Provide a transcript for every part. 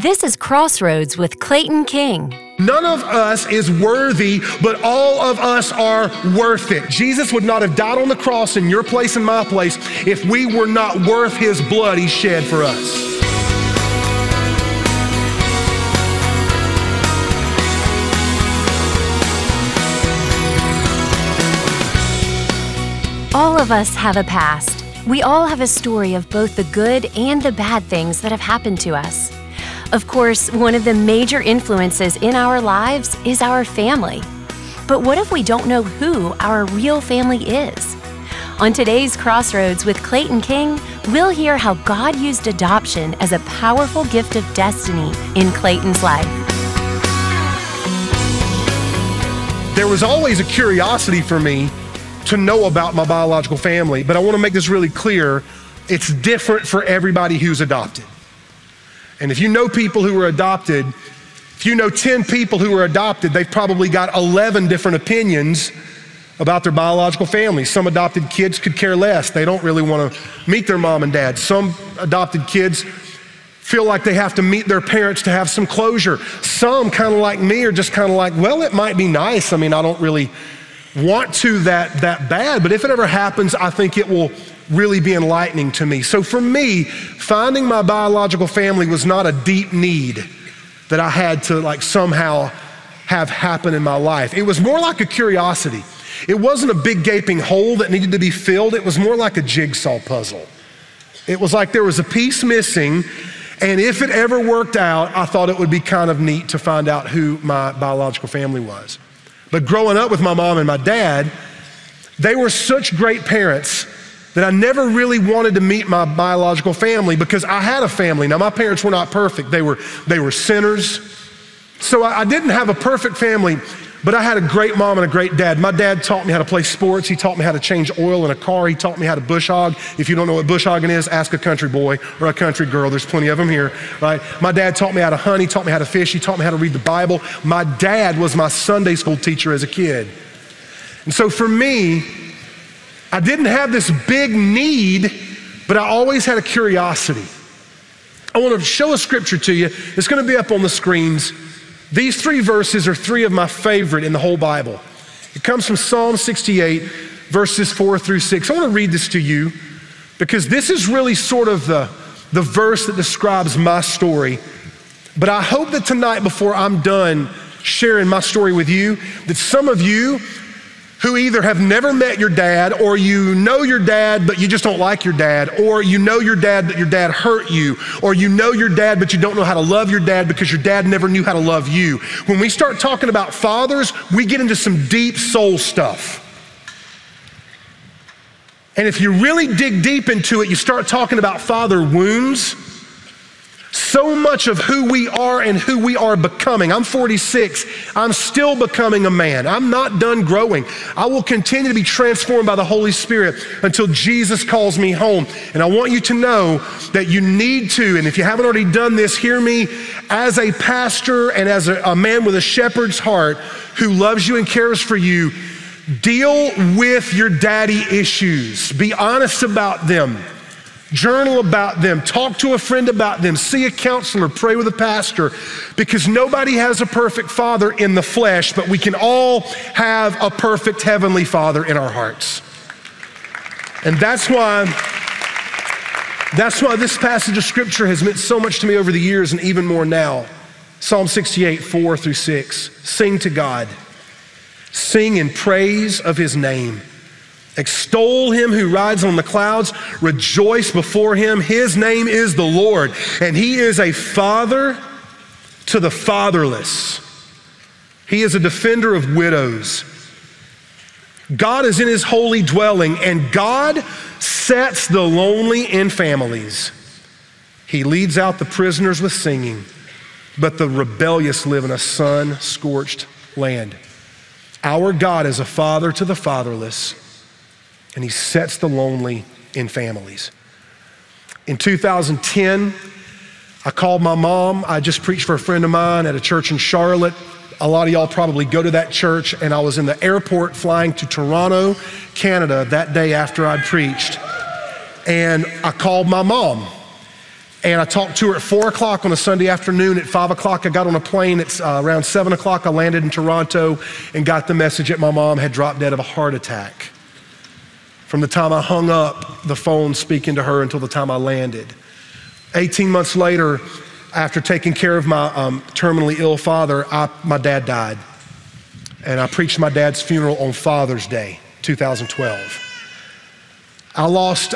This is Crossroads with Clayton King. None of us is worthy, but all of us are worth it. Jesus would not have died on the cross in your place and my place if we were not worth his blood he shed for us. All of us have a past. We all have a story of both the good and the bad things that have happened to us. Of course, one of the major influences in our lives is our family. But what if we don't know who our real family is? On today's Crossroads with Clayton King, we'll hear how God used adoption as a powerful gift of destiny in Clayton's life. There was always a curiosity for me to know about my biological family, but I want to make this really clear. It's different for everybody who's adopted. And if you know people who were adopted, if you know 10 people who were adopted, they've probably got 11 different opinions about their biological family. Some adopted kids could care less. They don't really want to meet their mom and dad. Some adopted kids feel like they have to meet their parents to have some closure. Some, kind of like me, are just kind of like, well, it might be nice. I mean, I don't really want to that bad, but if it ever happens, I think it will really be enlightening to me. So for me, finding my biological family was not a deep need that I had to somehow have happen in my life. It was more like a curiosity. It wasn't a big gaping hole that needed to be filled. It was more like a jigsaw puzzle. It was like there was a piece missing, and if it ever worked out, I thought it would be kind of neat to find out who my biological family was. But growing up with my mom and my dad, they were such great parents that I never really wanted to meet my biological family because I had a family. Now, my parents were not perfect. They were sinners. So I didn't have a perfect family, but I had a great mom and a great dad. My dad taught me how to play sports. He taught me how to change oil in a car. He taught me how to bush hog. If you don't know what bush hogging is, ask a country boy or a country girl. There's plenty of them here, right? My dad taught me how to hunt. He taught me how to fish. He taught me how to read the Bible. My dad was my Sunday school teacher as a kid. And so for me, I didn't have this big need, but I always had a curiosity. I want to show a scripture to you. It's going to be up on the screens. These three verses are three of my favorite in the whole Bible. It comes from Psalm 68, verses 4-6. I want to read this to you because this is really sort of the verse that describes my story. But I hope that tonight, before I'm done sharing my story with you, that some of you who either have never met your dad, or you know your dad, but you just don't like your dad, or you know your dad, but your dad hurt you, or you know your dad, but you don't know how to love your dad because your dad never knew how to love you. When we start talking about fathers, we get into some deep soul stuff. And if you really dig deep into it, you start talking about father wounds. So much of who we are and who we are becoming. I'm 46. I'm still becoming a man. I'm not done growing. I will continue to be transformed by the Holy Spirit until Jesus calls me home. And I want you to know that you need to, and if you haven't already done this, hear me, as a pastor and as a man with a shepherd's heart who loves you and cares for you, deal with your daddy issues. Be honest about them. Journal about them, talk to a friend about them, see a counselor, pray with a pastor, because nobody has a perfect father in the flesh, but we can all have a perfect heavenly father in our hearts. And that's why this passage of scripture has meant so much to me over the years and even more now. Psalm 68, 4-6, sing to God, sing in praise of his name. Extol him who rides on the clouds, rejoice before him. His name is the Lord, and he is a father to the fatherless. He is a defender of widows. God is in his holy dwelling, and God sets the lonely in families. He leads out the prisoners with singing, but the rebellious live in a sun-scorched land. Our God is a father to the fatherless, and he sets the lonely in families. In 2010, I called my mom. I just preached for a friend of mine at a church in Charlotte. A lot of y'all probably go to that church, and I was in the airport flying to Toronto, Canada, that day after I preached. And I called my mom, And I talked to her at 4 o'clock on a Sunday afternoon. At 5 o'clock, I got on a plane. It's around 7 o'clock, I landed in Toronto and got the message that my mom had dropped dead of a heart attack. From the time I hung up the phone speaking to her until the time I landed. 18 months later, after taking care of my terminally ill father, my dad died. And I preached my dad's funeral on Father's Day, 2012. I lost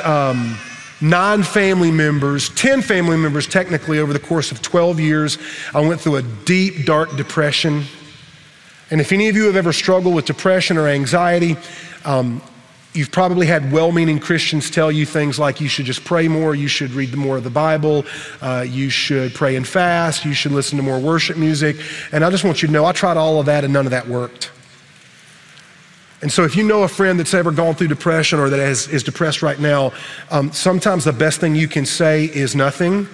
9 family members, 10 family members technically over the course of 12 years. I went through a deep, dark depression. And if any of you have ever struggled with depression or anxiety, you've probably had well-meaning Christians tell you things like you should just pray more, you should read more of the Bible, you should pray and fast, you should listen to more worship music. And I just want you to know I tried all of that and none of that worked. And so if you know a friend that's ever gone through depression or that is depressed right now, sometimes the best thing you can say is nothing.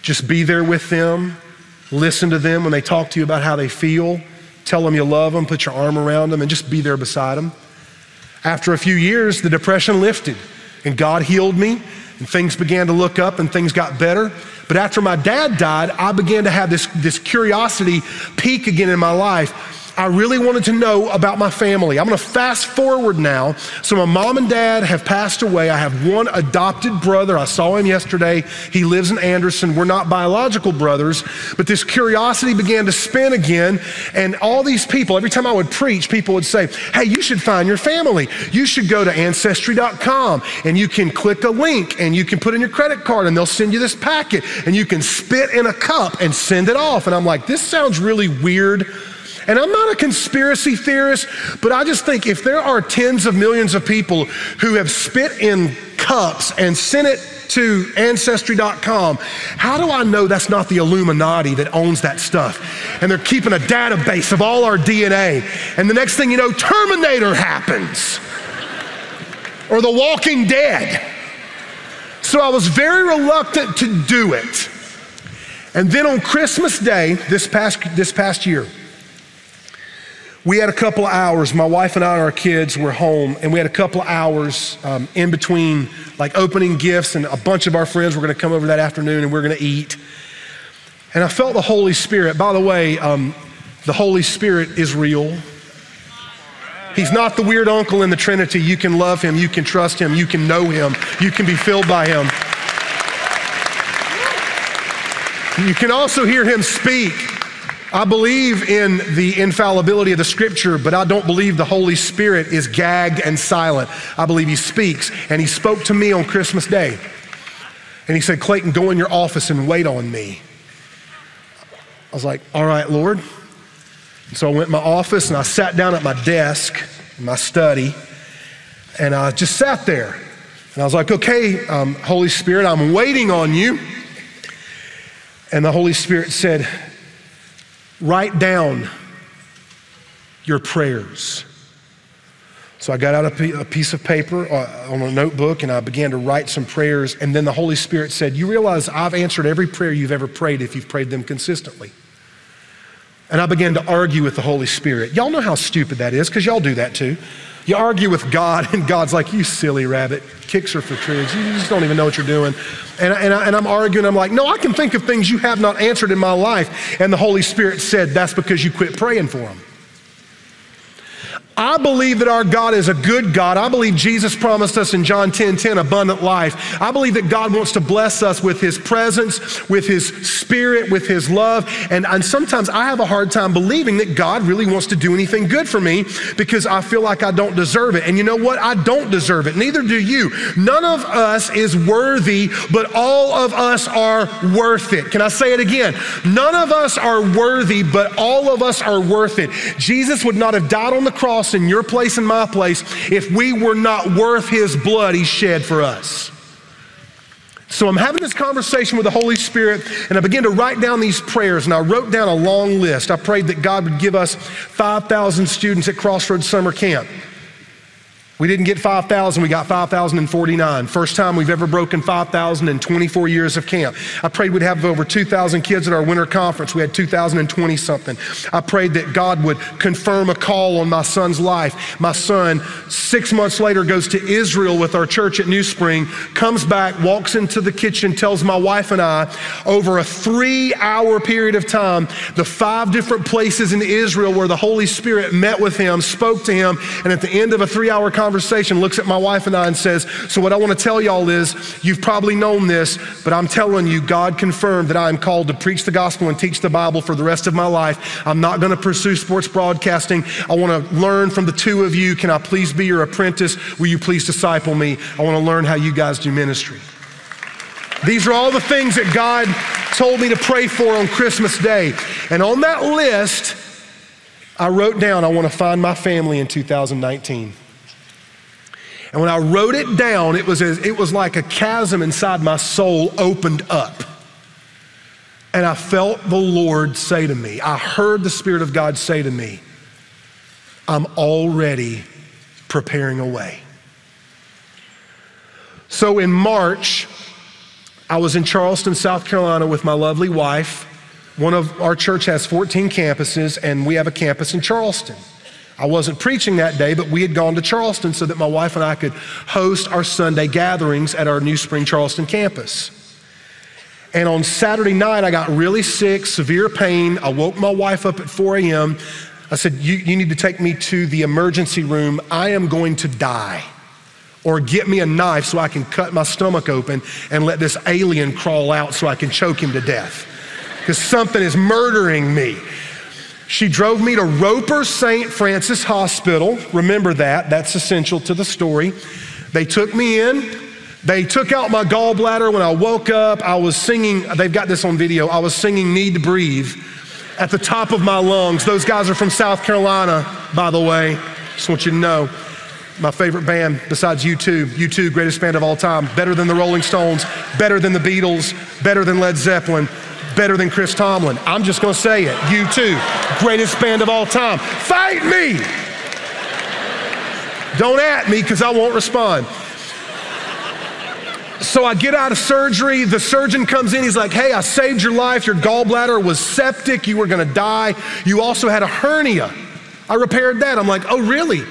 Just be there with them, listen to them when they talk to you about how they feel, tell them you love them, put your arm around them, and just be there beside them. After a few years, the depression lifted and God healed me and things began to look up and things got better. But after my dad died, I began to have this curiosity peak again in my life. I really wanted to know about my family. I'm gonna fast forward now. So my mom and dad have passed away. I have one adopted brother. I saw him yesterday. He lives in Anderson. We're not biological brothers, but this curiosity began to spin again. And all these people, every time I would preach, people would say, hey, you should find your family. You should go to Ancestry.com and you can click a link and you can put in your credit card and they'll send you this packet and you can spit in a cup and send it off. And I'm like, this sounds really weird. And I'm not a conspiracy theorist, but I just think if there are tens of millions of people who have spit in cups and sent it to Ancestry.com, how do I know that's not the Illuminati that owns that stuff? And they're keeping a database of all our DNA. And the next thing you know, Terminator happens. Or The Walking Dead. So I was very reluctant to do it. And then on Christmas Day, this past year, we had a couple of hours, my wife and I and our kids were home, and we had a couple of hours in between like opening gifts, and a bunch of our friends were gonna come over that afternoon and we're gonna eat. And I felt the Holy Spirit. By the way, the Holy Spirit is real. He's not the weird uncle in the Trinity. You can love him, you can trust him, you can know him, you can be filled by him. You can also hear him speak. I believe in the infallibility of the scripture, but I don't believe the Holy Spirit is gagged and silent. I believe he speaks, and he spoke to me on Christmas Day. And he said, Clayton, go in your office and wait on me. I was like, all right, Lord. And so I went in my office and I sat down at my desk, in my study, and I just sat there. And I was like, okay, Holy Spirit, I'm waiting on you. And the Holy Spirit said, write down your prayers. So I got out a piece of paper on a notebook and I began to write some prayers, and then the Holy Spirit said, you realize I've answered every prayer you've ever prayed if you've prayed them consistently. And I began to argue with the Holy Spirit. Y'all know how stupid that is, because y'all do that too. You argue with God and God's like, you silly rabbit, kicks her for trees. You just don't even know what you're doing. And I'm arguing, I'm like, no, I can think of things you have not answered in my life. And the Holy Spirit said, that's because you quit praying for them. I believe that our God is a good God. I believe Jesus promised us in John 10:10 abundant life. I believe that God wants to bless us with his presence, with his spirit, with his love. And sometimes I have a hard time believing that God really wants to do anything good for me, because I feel like I don't deserve it. And you know what? I don't deserve it. Neither do you. None of us is worthy, but all of us are worth it. Can I say it again? None of us are worthy, but all of us are worth it. Jesus would not have died on the cross in your place and my place if we were not worth his blood he shed for us. So I'm having this conversation with the Holy Spirit, and I began to write down these prayers, and I wrote down a long list. I prayed that God would give us 5,000 students at Crossroads Summer Camp. We didn't get 5,000, we got 5,049. First time we've ever broken 5,000 in 24 years of camp. I prayed we'd have over 2,000 kids at our winter conference. We had 2,020 something. I prayed that God would confirm a call on my son's life. My son, 6 months later, goes to Israel with our church at New Spring, comes back, walks into the kitchen, tells my wife and I, over a 3-hour period of time, the 5 different places in Israel where the Holy Spirit met with him, spoke to him, and at the end of a 3-hour conversation, looks at my wife and I and says, so what I want to tell y'all is, you've probably known this, but I'm telling you, God confirmed that I am called to preach the gospel and teach the Bible for the rest of my life. I'm not going to pursue sports broadcasting. I want to learn from the two of you. Can I please be your apprentice? Will you please disciple me? I want to learn how you guys do ministry. These are all the things that God told me to pray for on Christmas Day. And on that list, I wrote down, I want to find my family in 2019. And when I wrote it down, it was like a chasm inside my soul opened up. And I felt the Lord say to me, I heard the Spirit of God say to me, I'm already preparing a way. So in March, I was in Charleston, South Carolina with my lovely wife. Our church has 14 campuses, and we have a campus in Charleston. I wasn't preaching that day, but we had gone to Charleston so that my wife and I could host our Sunday gatherings at our New Spring Charleston campus. And on Saturday night, I got really sick, severe pain. I woke my wife up at 4 a.m. I said, you need to take me to the emergency room. I am going to die. Or get me a knife so I can cut my stomach open and let this alien crawl out so I can choke him to death. Because something is murdering me. She drove me to Roper St. Francis Hospital. Remember that, that's essential to the story. They took me in. They took out my gallbladder. When I woke up, I was singing, they've got this on video, I was singing Need to Breathe at the top of my lungs. Those guys are from South Carolina, by the way. Just want you to know. My favorite band besides U2. U2, greatest band of all time. Better than the Rolling Stones, better than the Beatles, better than Led Zeppelin, better than Chris Tomlin. I'm just gonna say it, U2, greatest band of all time. Fight me! Don't at me, because I won't respond. So I get out of surgery, the surgeon comes in, he's like, hey, I saved your life, your gallbladder was septic, you were gonna die, you also had a hernia. I repaired that, I'm like, oh really?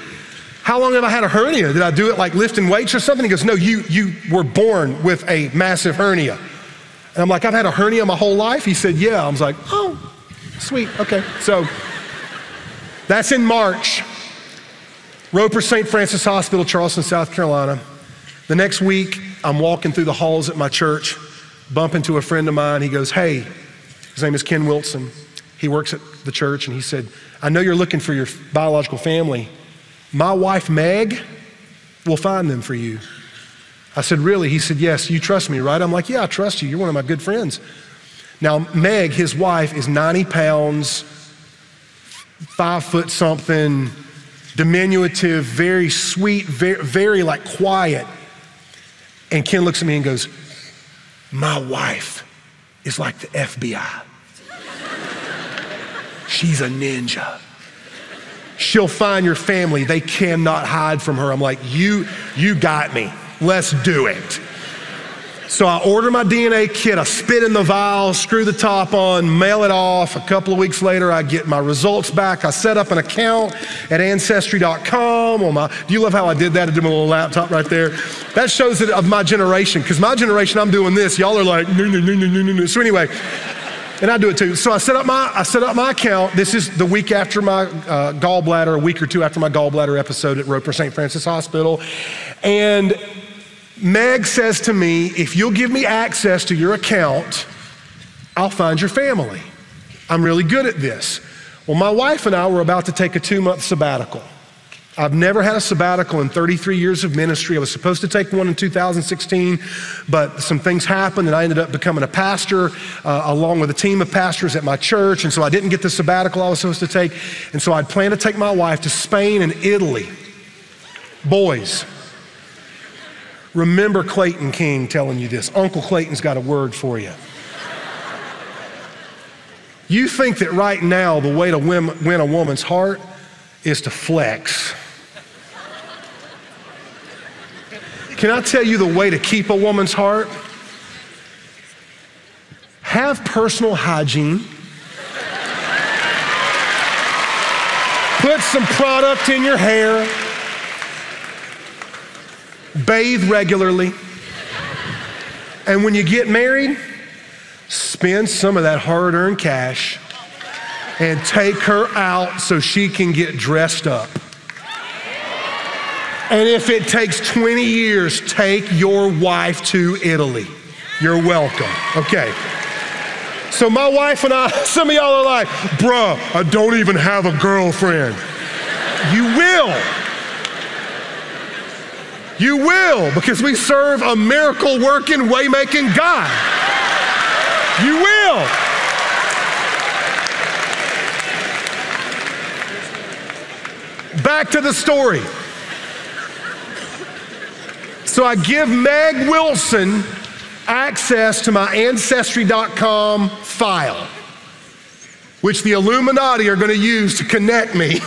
How long have I had a hernia? Did I do it like lifting weights or something? He goes, no, you were born with a massive hernia. And I'm like, I've had a hernia my whole life? He said, yeah. I was like, oh, sweet, okay. So that's in March. Roper St. Francis Hospital, Charleston, South Carolina. The next week, I'm walking through the halls at my church, bump into a friend of mine. He goes, hey, his name is Ken Wilson. He works at the church, and he said, I know you're looking for your biological family. My wife, Meg, will find them for you. I said, really? He said, yes, you trust me, right? I'm like, yeah, I trust you. You're one of my good friends. Now, Meg, his wife, is 90 pounds, 5 foot something, diminutive, very sweet, very like quiet. And Ken looks at me and goes, my wife is like the FBI. She's a ninja. She'll find your family. They cannot hide from her. I'm like, you got me. Let's do it. So I order my DNA kit. I spit in the vial, screw the top on, mail it off. A couple of weeks later, I get my results back. I set up an account at Ancestry.com. Do you love how I did that? I did my little laptop right there. That shows it of my generation, because my generation, I'm doing this. Y'all are like, no, no, no, no, no, no. So anyway. And I do it too. So I set up my account. This is the week after my gallbladder, a week or two after my gallbladder episode at Roper St. Francis Hospital. And Meg says to me, if you'll give me access to your account, I'll find your family. I'm really good at this. Well, my wife and I were about to take a 2-month sabbatical. I've never had a sabbatical in 33 years of ministry. I was supposed to take one in 2016, but some things happened and I ended up becoming a pastor along with a team of pastors at my church. And so I didn't get the sabbatical I was supposed to take. And so I'd planned to take my wife to Spain and Italy. Boys, remember Clayton King telling you this. Uncle Clayton's got a word for you. You think that right now the way to win a woman's heart is to flex. Can I tell you the way to keep a woman's heart? Have personal hygiene. Put some product in your hair. Bathe regularly. And when you get married, spend some of that hard-earned cash and take her out so she can get dressed up. And if it takes 20 years, take your wife to Italy. You're welcome. Okay. So my wife and I, some of y'all are like, bruh, I don't even have a girlfriend. You will. You will, because we serve a miracle-working, way-making God. You will. Back to the story. So I give Meg Wilson access to my Ancestry.com file, which the Illuminati are going to use to connect me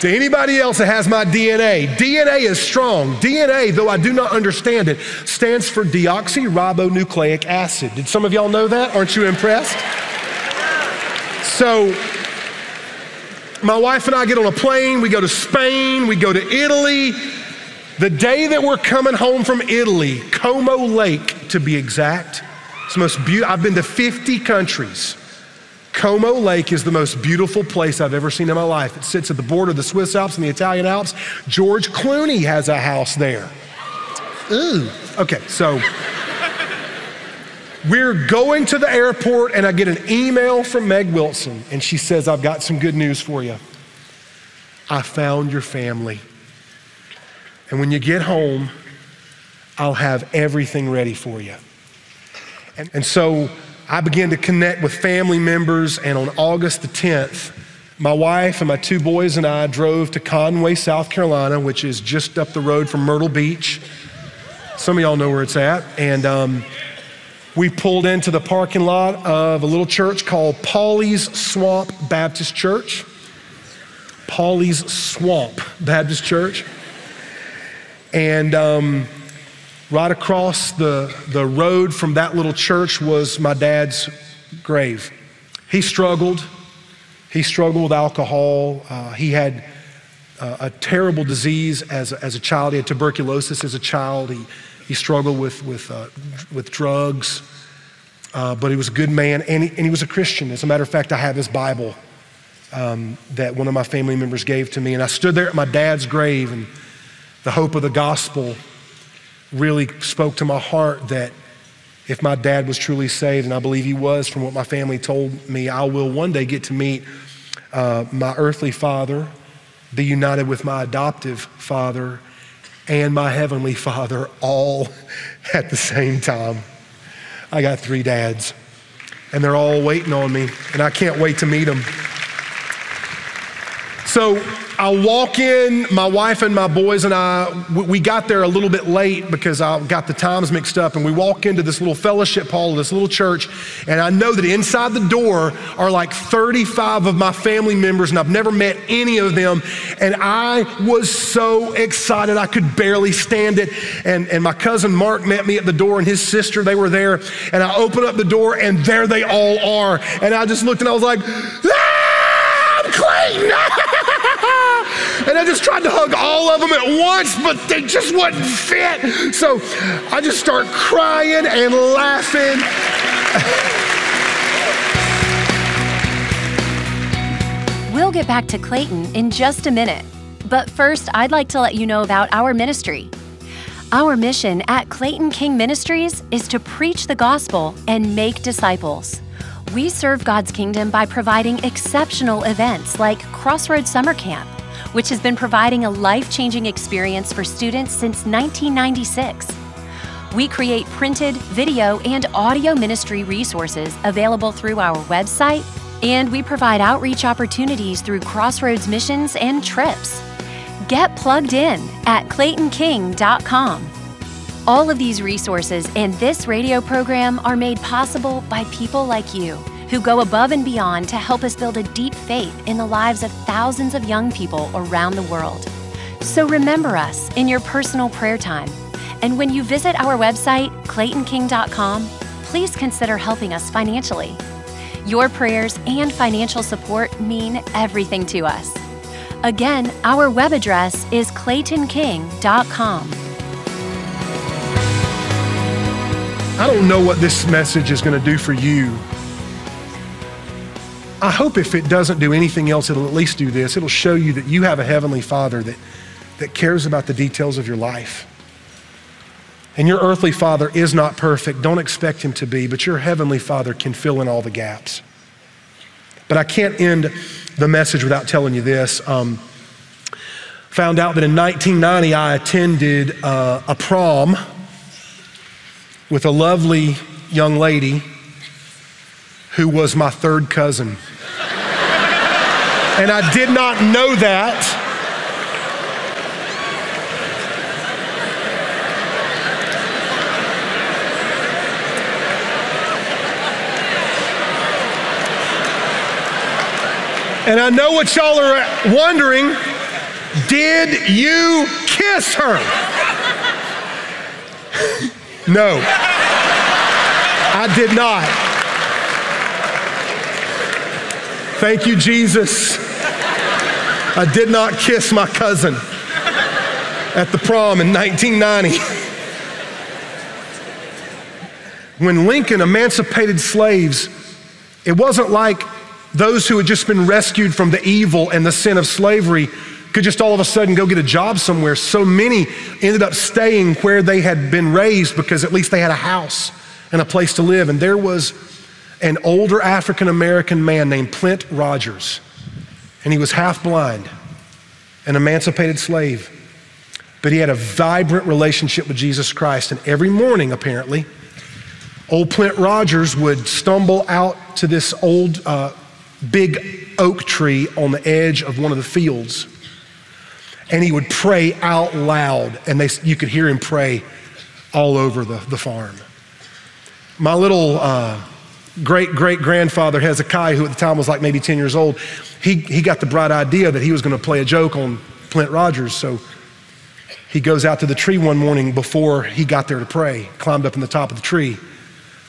to anybody else that has my DNA. DNA is strong. DNA, though I do not understand it, stands for deoxyribonucleic acid. Did some of y'all know that? Aren't you impressed? So my wife and I get on a plane. We go to Spain. We go to Italy. The day that we're coming home from Italy, Como Lake to be exact, it's the most beautiful. I've been to 50 countries. Como Lake is the most beautiful place I've ever seen in my life. It sits at the border of the Swiss Alps and the Italian Alps. George Clooney has a house there. Ooh. Okay, so we're going to the airport and I get an email from Meg Wilson and she says, I've got some good news for you. I found your family. And when you get home, I'll have everything ready for you. And so I began to connect with family members, and on August the 10th, my wife and my two boys and I drove to Conway, South Carolina, which is just up the road from Myrtle Beach. Some of y'all know where it's at. And we pulled into the parking lot of a little church called Paulie's Swamp Baptist Church. Paulie's Swamp Baptist Church. And right across the road from that little church was my dad's grave. He struggled. He struggled with alcohol. He had a terrible disease as a child. He had tuberculosis as a child. He struggled with drugs, but he was a good man, and he was a Christian. As a matter of fact, I have his Bible that one of my family members gave to me, and I stood there at my dad's grave, and the hope of the gospel really spoke to my heart that if my dad was truly saved, and I believe he was from what my family told me, I will one day get to meet my earthly father, be united with my adoptive father, and my heavenly father all at the same time. I got three dads, and they're all waiting on me, and I can't wait to meet them. So I walk in, my wife and my boys and I, we got there a little bit late because I got the times mixed up, and we walk into this little fellowship hall, this little church, and I know that inside the door are like 35 of my family members, and I've never met any of them, and I was so excited I could barely stand it, and my cousin Mark met me at the door, and his sister, they were there, and I opened up the door, and there they all are, and I just looked, and I was like, ah, I'm Clayton! And I just tried to hug all of them at once, but they just wouldn't fit. So I just start crying and laughing. We'll get back to Clayton in just a minute. But first, I'd like to let you know about our ministry. Our mission at Clayton King Ministries is to preach the gospel and make disciples. We serve God's kingdom by providing exceptional events like Crossroads Summer Camp, which has been providing a life-changing experience for students since 1996. We create printed, video, and audio ministry resources available through our website, and we provide outreach opportunities through Crossroads missions and trips. Get plugged in at ClaytonKing.com. All of these resources and this radio program are made possible by people like you who go above and beyond to help us build a deep faith in the lives of thousands of young people around the world. So remember us in your personal prayer time And when you visit our website, ClaytonKing.com, please consider helping us financially. Your prayers and financial support mean everything to us. Again, our web address is ClaytonKing.com. I don't know what this message is going to do for you. I hope if it doesn't do anything else, it'll at least do this. It'll show you that you have a Heavenly Father that cares about the details of your life. And your earthly father is not perfect. Don't expect him to be, but your Heavenly Father can fill in all the gaps. But I can't end the message without telling you this. Found out that in 1990, I attended a prom with a lovely young lady who was my third cousin. And I did not know that. And I know what y'all are wondering, did you kiss her? No, I did not. Thank you, Jesus. I did not kiss my cousin at the prom in 1990. When Lincoln emancipated slaves, it wasn't like those who had just been rescued from the evil and the sin of slavery could just all of a sudden go get a job somewhere. So many ended up staying where they had been raised because at least they had a house and a place to live. And there was an older African-American man named Clint Rogers, and he was half blind, an emancipated slave. But he had a vibrant relationship with Jesus Christ. And every morning, apparently, old Clint Rogers would stumble out to this old big oak tree on the edge of one of the fields. And he would pray out loud, and you could hear him pray all over the farm. My little great-great-grandfather, Hezekiah, who at the time was like maybe 10 years old, he got the bright idea that he was gonna play a joke on Clint Rogers. So he goes out to the tree one morning before he got there to pray, climbed up in the top of the tree,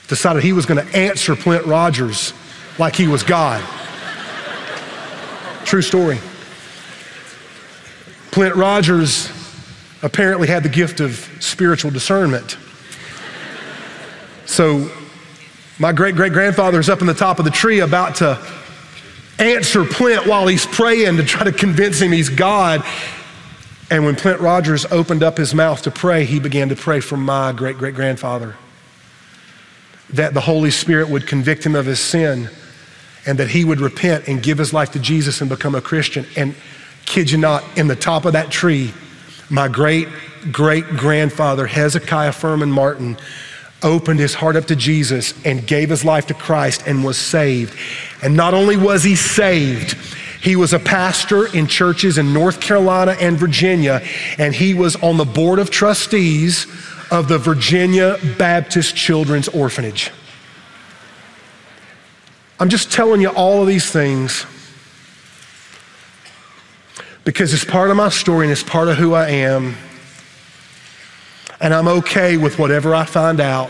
decided he was gonna answer Clint Rogers like he was God. True story. Clint Rogers apparently had the gift of spiritual discernment. So my great-great-grandfather is up in the top of the tree about to answer Clint while he's praying to try to convince him he's God. And when Clint Rogers opened up his mouth to pray, he began to pray for my great-great-grandfather, that the Holy Spirit would convict him of his sin and that he would repent and give his life to Jesus and become a Christian. And kid you not, in the top of that tree, my great-great-grandfather, Hezekiah Furman Martin, opened his heart up to Jesus and gave his life to Christ and was saved. And not only was he saved, he was a pastor in churches in North Carolina and Virginia, and he was on the board of trustees of the Virginia Baptist Children's Orphanage. I'm just telling you all of these things because it's part of my story and it's part of who I am, and I'm okay with whatever I find out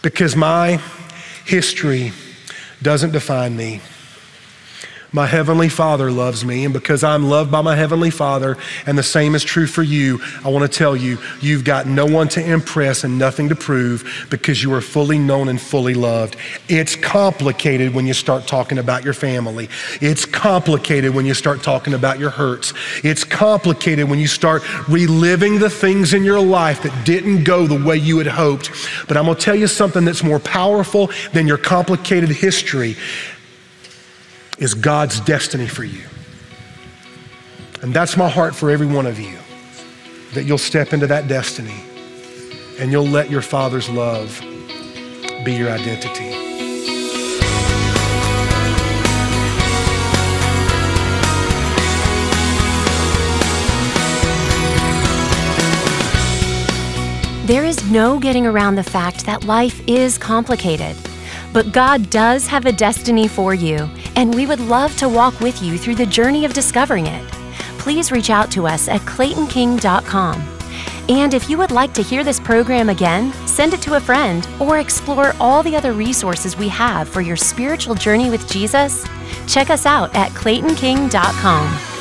because my history doesn't define me. My Heavenly Father loves me, and because I'm loved by my Heavenly Father, and the same is true for you, I want to tell you, you've got no one to impress and nothing to prove because you are fully known and fully loved. It's complicated when you start talking about your family. It's complicated when you start talking about your hurts. It's complicated when you start reliving the things in your life that didn't go the way you had hoped. But I'm going to tell you something that's more powerful than your complicated history is God's destiny for you. And that's my heart for every one of you, that you'll step into that destiny and you'll let your Father's love be your identity. There is no getting around the fact that life is complicated. But God does have a destiny for you, and we would love to walk with you through the journey of discovering it. Please reach out to us at ClaytonKing.com. And if you would like to hear this program again, send it to a friend or explore all the other resources we have for your spiritual journey with Jesus. Check us out at ClaytonKing.com.